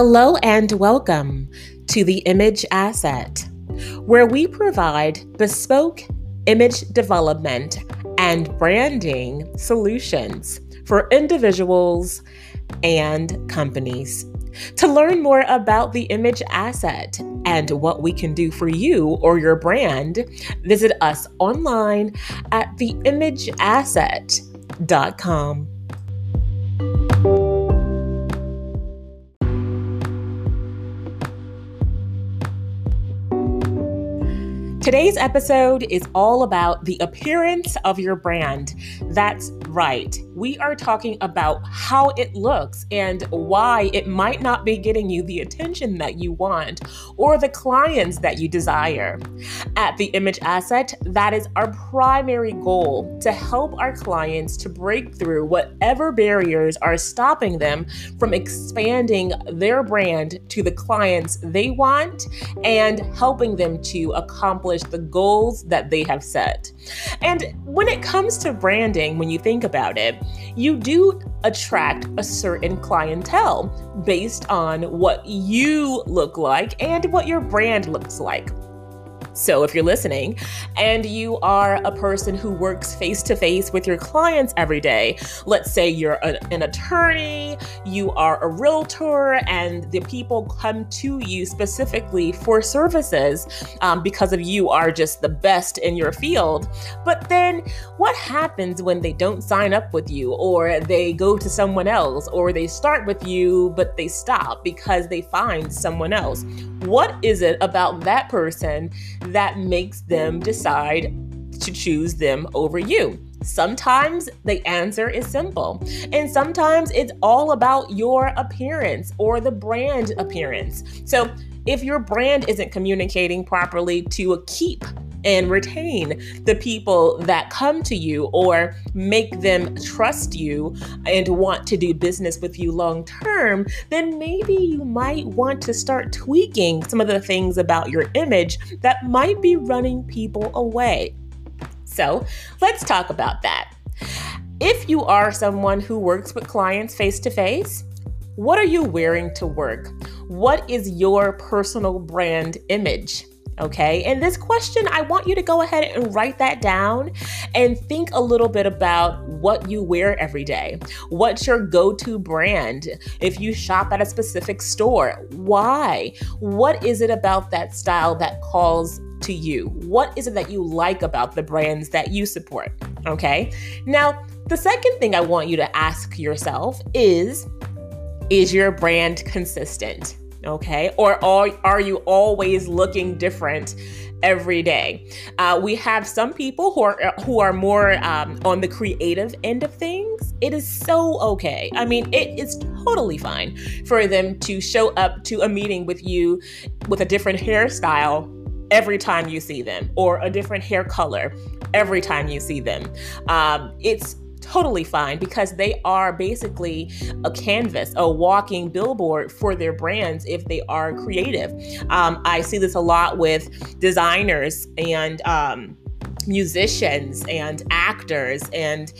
Hello and welcome to The Image Asset, where we provide bespoke image development and branding solutions for individuals and companies. To learn more about The Image Asset and what we can do for you or your brand, visit us online at theimageasset.com. Today's episode is all about the appearance of your brand. That's right. We are talking about how it looks and why it might not be getting you the attention that you want or the clients that you desire. At The Image Asset, that is our primary goal, to help our clients to break through whatever barriers are stopping them from expanding their brand to the clients they want and helping them to accomplish the goals that they have set. And when it comes to branding, when you think about it, you do attract a certain clientele based on what you look like and what your brand looks like. So if you're listening and you are a person who works face-to-face with your clients every day, let's say you're an attorney, you are a realtor, and the people come to you specifically for services because of you are just the best in your field. But then what happens when they don't sign up with you, or they go to someone else, or they start with you, but they stop because they find someone else? What is it about that person that makes them decide to choose them over you? Sometimes the answer is simple, and sometimes it's all about your appearance or the brand appearance. So if your brand isn't communicating properly to keep and retain the people that come to you or make them trust you and want to do business with you long term, then maybe you might want to start tweaking some of the things about your image that might be running people away. So let's talk about that. If you are someone who works with clients face to face, what are you wearing to work? What is your personal brand image? Okay, and this question, I want you to go ahead and write that down and think a little bit about what you wear every day. What's your go-to brand? If you shop at a specific store, why? What is it about that style that calls to you? What is it that you like about the brands that you support? Okay, now the second thing I want you to ask yourself is your brand consistent? Okay, or are you always looking different every day? We have some people who are more on the creative end of things. It is so okay. I mean, it is totally fine for them to show up to a meeting with you with a different hairstyle every time you see them, or a different hair color every time you see them. It's totally fine because they are basically a canvas, a walking billboard for their brands if they are creative. I see this a lot with designers and musicians and actors and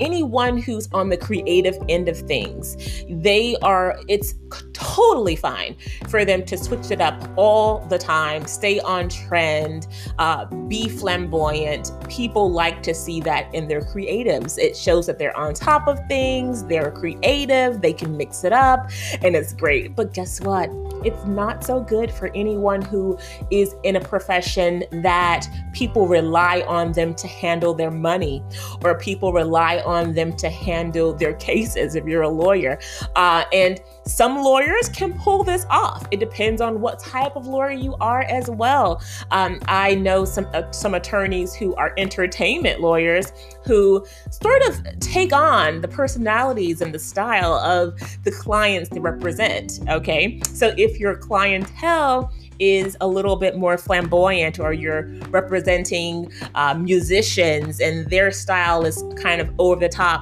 anyone who's on the creative end of things. It's totally fine for them to switch it up all the time, stay on trend, be flamboyant. People like to see that in their creatives. It shows that they're on top of things, they're creative, they can mix it up, and it's great. But guess what? It's not so good for anyone who is in a profession that people rely on them to handle their money, or people rely on them to handle their cases if you're a lawyer. And some lawyers can pull this off. It depends on what type of lawyer you are as well. I know some attorneys who are entertainment lawyers who sort of take on the personalities and the style of the clients they represent, okay? So if your clientele is a little bit more flamboyant, or you're representing musicians and their style is kind of over the top,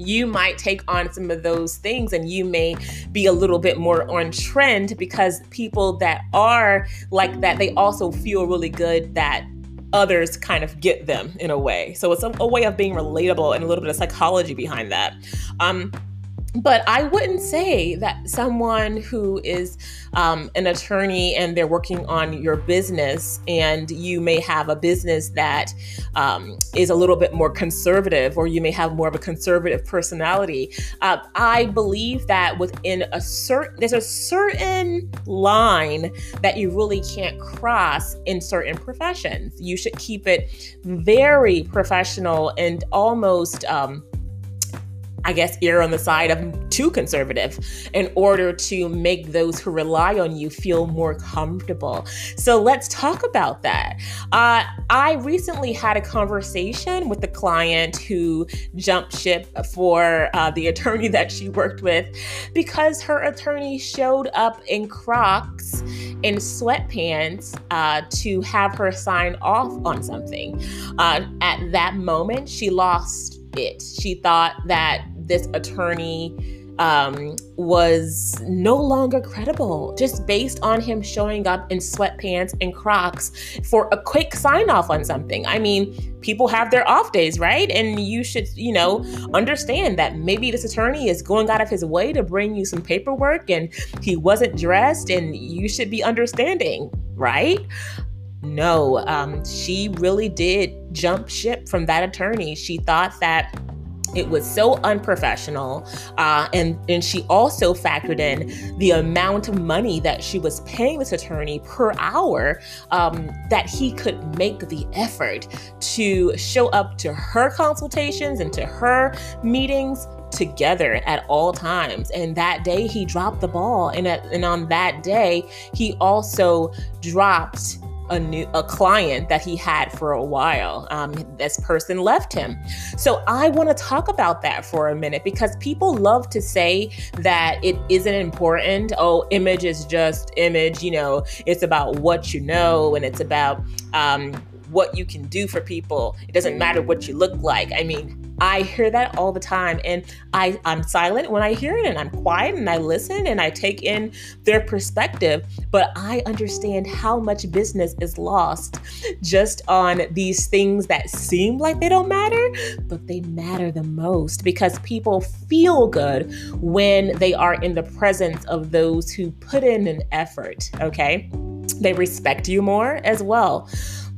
you might take on some of those things, and you may be a little bit more on trend because people that are like that, they also feel really good that others kind of get them in a way. So it's a way of being relatable and a little bit of psychology behind that. But I wouldn't say that someone who is an attorney and they're working on your business, and you may have a business that is a little bit more conservative, or you may have more of a conservative personality. I believe that within a certain line that you really can't cross in certain professions. You should keep it very professional and almost, I guess, err on the side of too conservative in order to make those who rely on you feel more comfortable. So let's talk about that. I recently had a conversation with a client who jumped ship for the attorney that she worked with because her attorney showed up in Crocs and sweatpants to have her sign off on something. At that moment, she lost it. She thought that this attorney was no longer credible just based on him showing up in sweatpants and Crocs for a quick sign off on something. I mean, people have their off days, right? And you should, you know, understand that maybe this attorney is going out of his way to bring you some paperwork and he wasn't dressed, and you should be understanding, right? No, she really did jump ship from that attorney. She thought that it was so unprofessional. And she also factored in the amount of money that she was paying this attorney per hour, that he could make the effort to show up to her consultations and to her meetings together at all times. And that day he dropped the ball. And on that day, he also dropped a client that he had for a while. This person left him. So I want to talk about that for a minute, because people love to say that it isn't important. Oh, image is just image. You know, it's about what you know, and it's about what you can do for people. It doesn't matter what you look like. I mean, I hear that all the time, and I'm silent when I hear it, and I'm quiet, and I listen, and I take in their perspective, but I understand how much business is lost just on these things that seem like they don't matter, but they matter the most, because people feel good when they are in the presence of those who put in an effort, okay? They respect you more as well.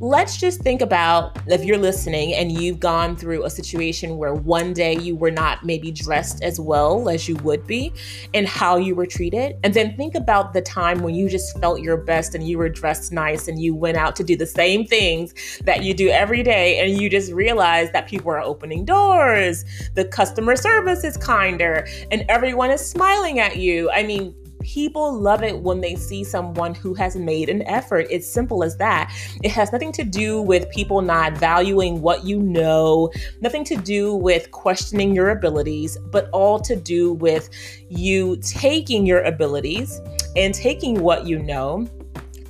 Let's just think about if you're listening and you've gone through a situation where one day you were not maybe dressed as well as you would be, and how you were treated. And then think about the time when you just felt your best and you were dressed nice and you went out to do the same things that you do every day, and you just realized that people are opening doors, the customer service is kinder, and everyone is smiling at you. I mean, people love it when they see someone who has made an effort. It's simple as that. It has nothing to do with people not valuing what you know, nothing to do with questioning your abilities, but all to do with you taking your abilities and taking what you know,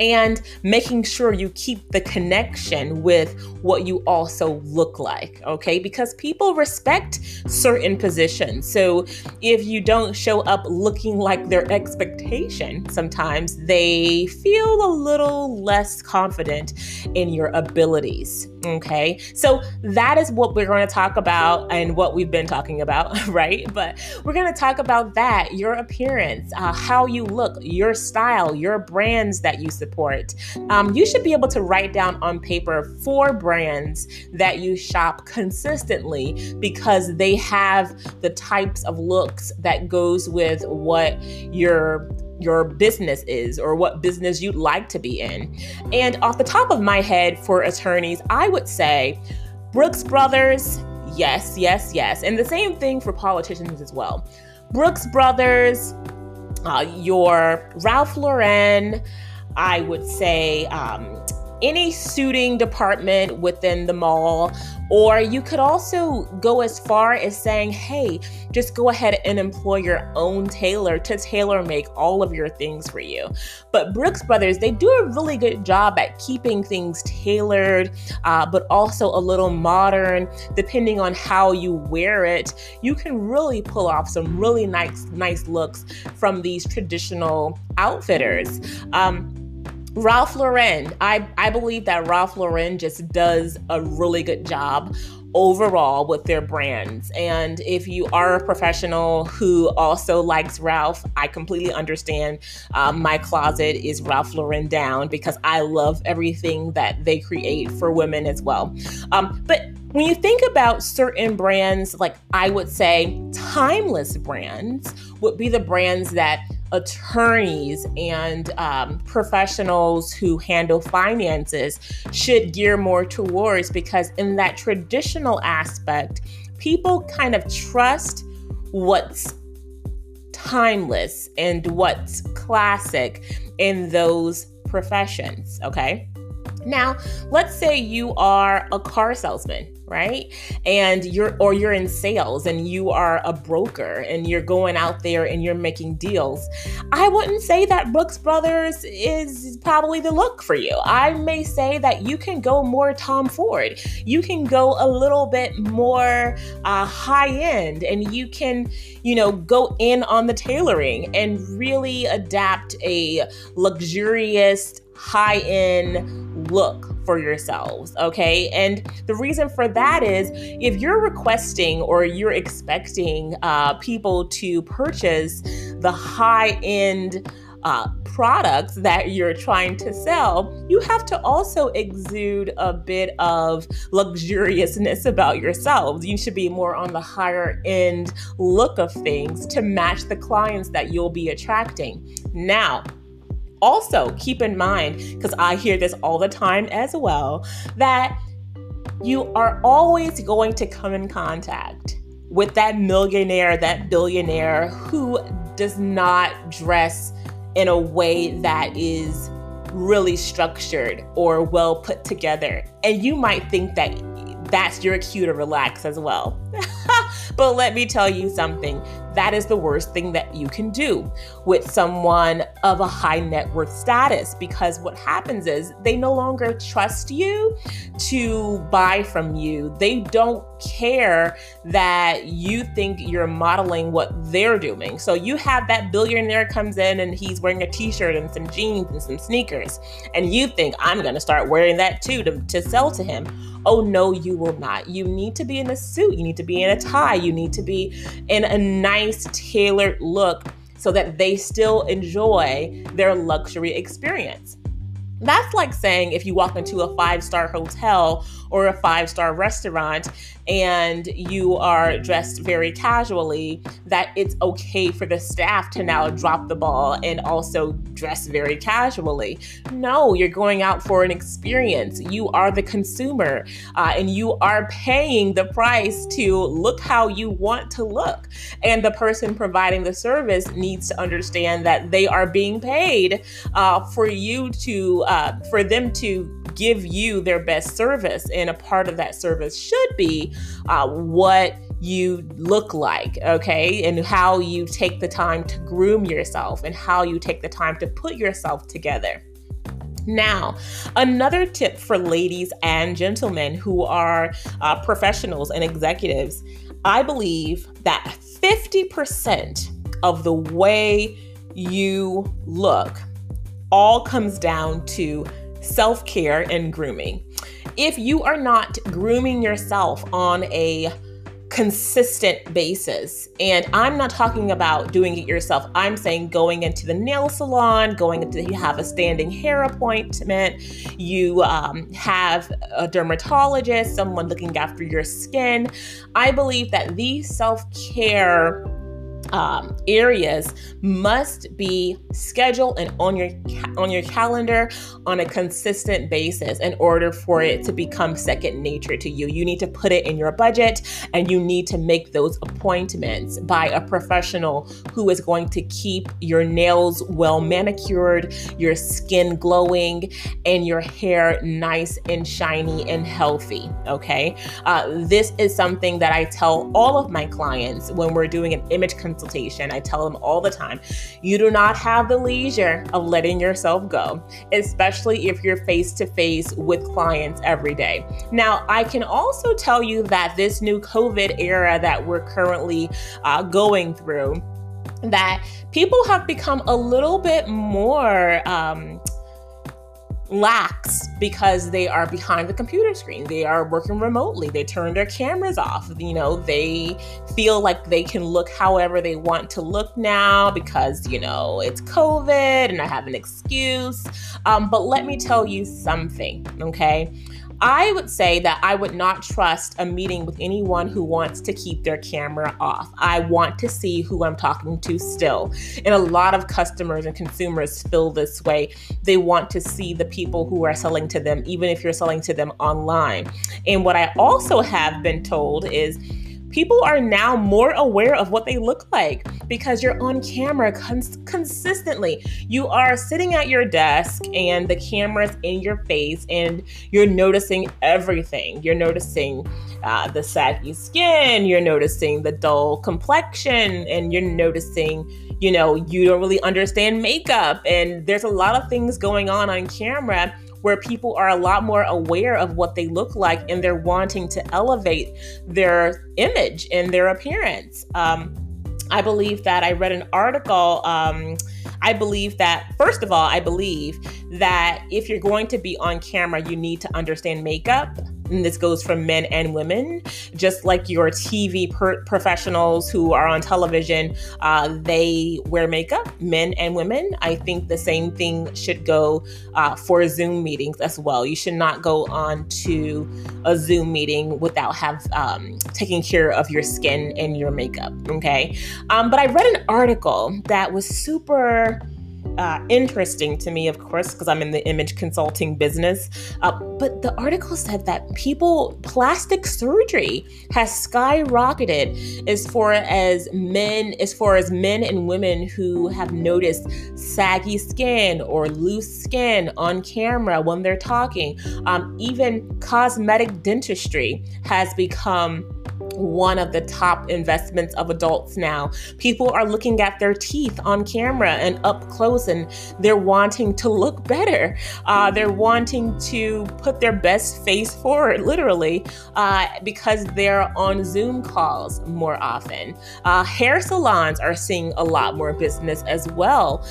and making sure you keep the connection with what you also look like, okay? Because people respect certain positions. So if you don't show up looking like their expectation, sometimes they feel a little less confident in your abilities, okay? So that is what we're gonna talk about, and what we've been talking about, right? But we're gonna talk about that, your appearance, how you look, your style, your brands that you support. You should be able to write down on paper 4 brands that you shop consistently, because they have the types of looks that goes with what your business is, or what business you'd like to be in. And off the top of my head for attorneys, I would say Brooks Brothers, yes, yes, yes. And the same thing for politicians as well. Brooks Brothers, your Ralph Lauren, I would say any suiting department within the mall. Or you could also go as far as saying, hey, just go ahead and employ your own tailor to tailor make all of your things for you. But Brooks Brothers, they do a really good job at keeping things tailored, but also a little modern, depending on how you wear it. You can really pull off some really nice looks from these traditional outfitters. Ralph Lauren, I believe that Ralph Lauren just does a really good job overall with their brands. And if you are a professional who also likes Ralph, I completely understand. My closet is Ralph Lauren down because I love everything that they create for women as well. But when you think about certain brands, like I would say timeless brands would be the brands that attorneys and professionals who handle finances should gear more towards, because in that traditional aspect, people kind of trust what's timeless and what's classic in those professions, okay? Now, let's say you are a car salesman, right? And you're in sales and you are a broker and you're going out there and you're making deals. I wouldn't say that Brooks Brothers is probably the look for you. I may say that you can go more Tom Ford. You can go a little bit more high end, and you can, go in on the tailoring and really adapt a luxurious high-end look for yourselves, okay? And the reason for that is if you're requesting or you're expecting people to purchase the high-end products that you're trying to sell, you have to also exude a bit of luxuriousness about yourselves. You should be more on the higher end look of things to match the clients that you'll be attracting. Now, also, keep in mind, because I hear this all the time as well, that you are always going to come in contact with that millionaire, that billionaire who does not dress in a way that is really structured or well put together. And you might think that that's your cue to relax as well. But let me tell you something. That is the worst thing that you can do with someone of a high net worth status, because what happens is they no longer trust you to buy from you. They don't care that you think you're modeling what they're doing. So you have that billionaire comes in and he's wearing a t-shirt and some jeans and some sneakers, and you think, I'm going to start wearing that too to sell to him. Oh no, you will not. You need to be in a suit. You need to be in a tie. You need to be in a nice tailored look so that they still enjoy their luxury experience. That's like saying if you walk into a five-star hotel or a five-star restaurant and you are dressed very casually, that it's okay for the staff to now drop the ball and also dress very casually. No, you're going out for an experience. You are the consumer, and you are paying the price to look how you want to look. And the person providing the service needs to understand that they are being paid for them to give you their best service, and a part of that service should be what you look like, okay, and how you take the time to groom yourself and how you take the time to put yourself together. Now, another tip for ladies and gentlemen who are professionals and executives, I believe that 50% of the way you look all comes down to self-care and grooming. If you are not grooming yourself on a consistent basis, and I'm not talking about doing it yourself, I'm saying going into the nail salon, you have a standing hair appointment, you have a dermatologist, someone looking after your skin. I believe that these self-care areas must be scheduled and on your calendar on a consistent basis in order for it to become second nature to you. You need to put it in your budget, and you need to make those appointments by a professional who is going to keep your nails well manicured, your skin glowing, and your hair nice and shiny and healthy, okay? This is something that I tell all of my clients when we're doing an image consultation. I tell them all the time, you do not have the leisure of letting yourself go, especially if you're face to face with clients every day. Now, I can also tell you that this new COVID era that we're currently going through, that people have become a little bit more lacks because they are behind the computer screen. They are working remotely. They turn their cameras off. You know, they feel like they can look however they want to look now because, you know, it's COVID and I have an excuse. But let me tell you something, okay? I would say that I would not trust a meeting with anyone who wants to keep their camera off. I want to see who I'm talking to still. And a lot of customers and consumers feel this way. They want to see the people who are selling to them, even if you're selling to them online. And what I also have been told is people are now more aware of what they look like because you're on camera consistently. You are sitting at your desk and the camera's in your face and you're noticing everything. You're noticing the saggy skin, you're noticing the dull complexion, and you're noticing, you know, you don't really understand makeup. And there's a lot of things going on camera where people are a lot more aware of what they look like and they're wanting to elevate their image and their appearance. I believe that I read an article. I believe that if you're going to be on camera, you need to understand makeup. And this goes for men and women, just like your TV professionals who are on television, they wear makeup, men and women. I think the same thing should go for Zoom meetings as well. You should not go on to a Zoom meeting without taking care of your skin and your makeup, okay? But I read an article that was super interesting to me, of course, because I'm in the image consulting business. But the article said that plastic surgery has skyrocketed as far as men and women who have noticed saggy skin or loose skin on camera when they're talking. Even cosmetic dentistry has become one of the top investments of adults now. People are looking at their teeth on camera and up close, and they're wanting to look better. They're wanting to put their best face forward, literally, because they're on Zoom calls more often. Hair salons are seeing a lot more business as well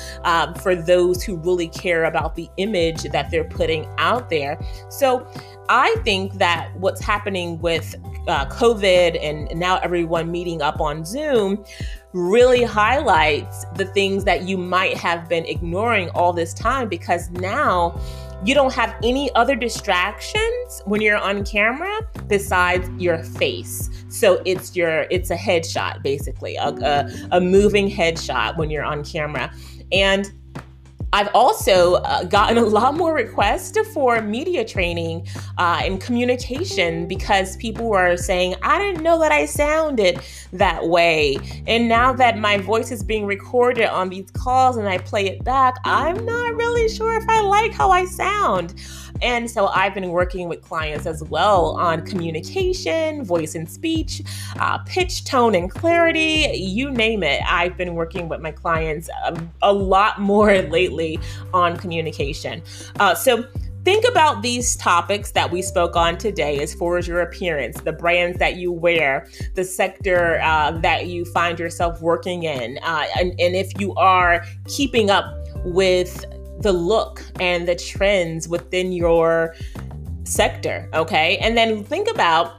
for those who really care about the image that they're putting out there. So I think that what's happening with COVID and now everyone meeting up on Zoom really highlights the things that you might have been ignoring all this time, because now you don't have any other distractions when you're on camera besides your face. So it's a headshot, basically, a moving headshot when you're on camera. And I've also gotten a lot more requests for media training and communication because people are saying, I didn't know that I sounded that way. And now that my voice is being recorded on these calls and I play it back, I'm not really sure if I like how I sound. And so I've been working with clients as well on communication, voice and speech, pitch, tone, and clarity, you name it. I've been working with my clients a lot more lately on communication. So think about these topics that we spoke on today as far as your appearance, the brands that you wear, the sector that you find yourself working in, and if you are keeping up with the look and the trends within your sector, okay? And then think about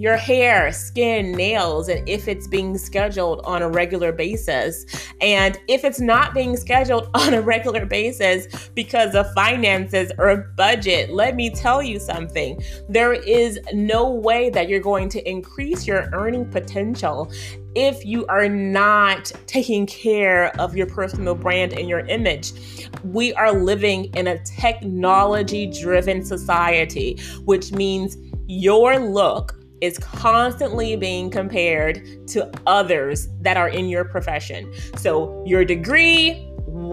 your hair, skin, nails, and if it's being scheduled on a regular basis. And if it's not being scheduled on a regular basis because of finances or budget, let me tell you something. There is no way that you're going to increase your earning potential if you are not taking care of your personal brand and your image. We are living in a technology-driven society, which means your look is constantly being compared to others that are in your profession. So your degree,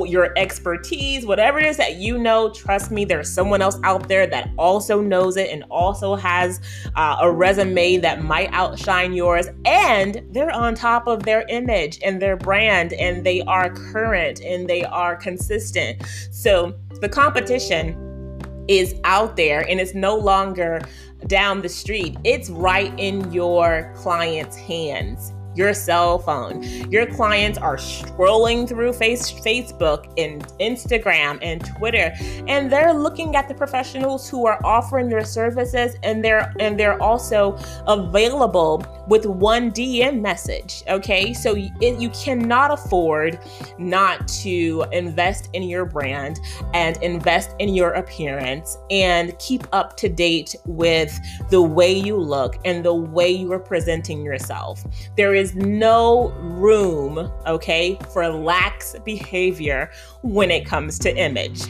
your expertise, whatever it is that you know, trust me, there's someone else out there that also knows it and also has a resume that might outshine yours. And they're on top of their image and their brand, and they are current and they are consistent. So the competition is out there and it's no longer down the street. It's right in your client's hands. your cell phone. Your clients are scrolling through Facebook and Instagram and Twitter, and they're looking at the professionals who are offering their services, and they're also available with one DM message, okay? So you cannot afford not to invest in your brand and invest in your appearance and keep up to date with the way you look and the way you are presenting yourself. There is no room, okay, for lax behavior when it comes to image.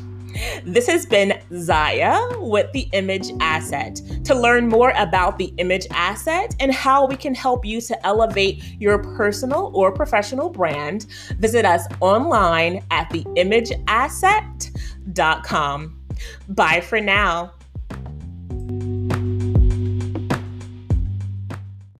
This has been Zaya with The Image Asset. To learn more about The Image Asset and how we can help you to elevate your personal or professional brand, visit us online at theimageasset.com. Bye for now.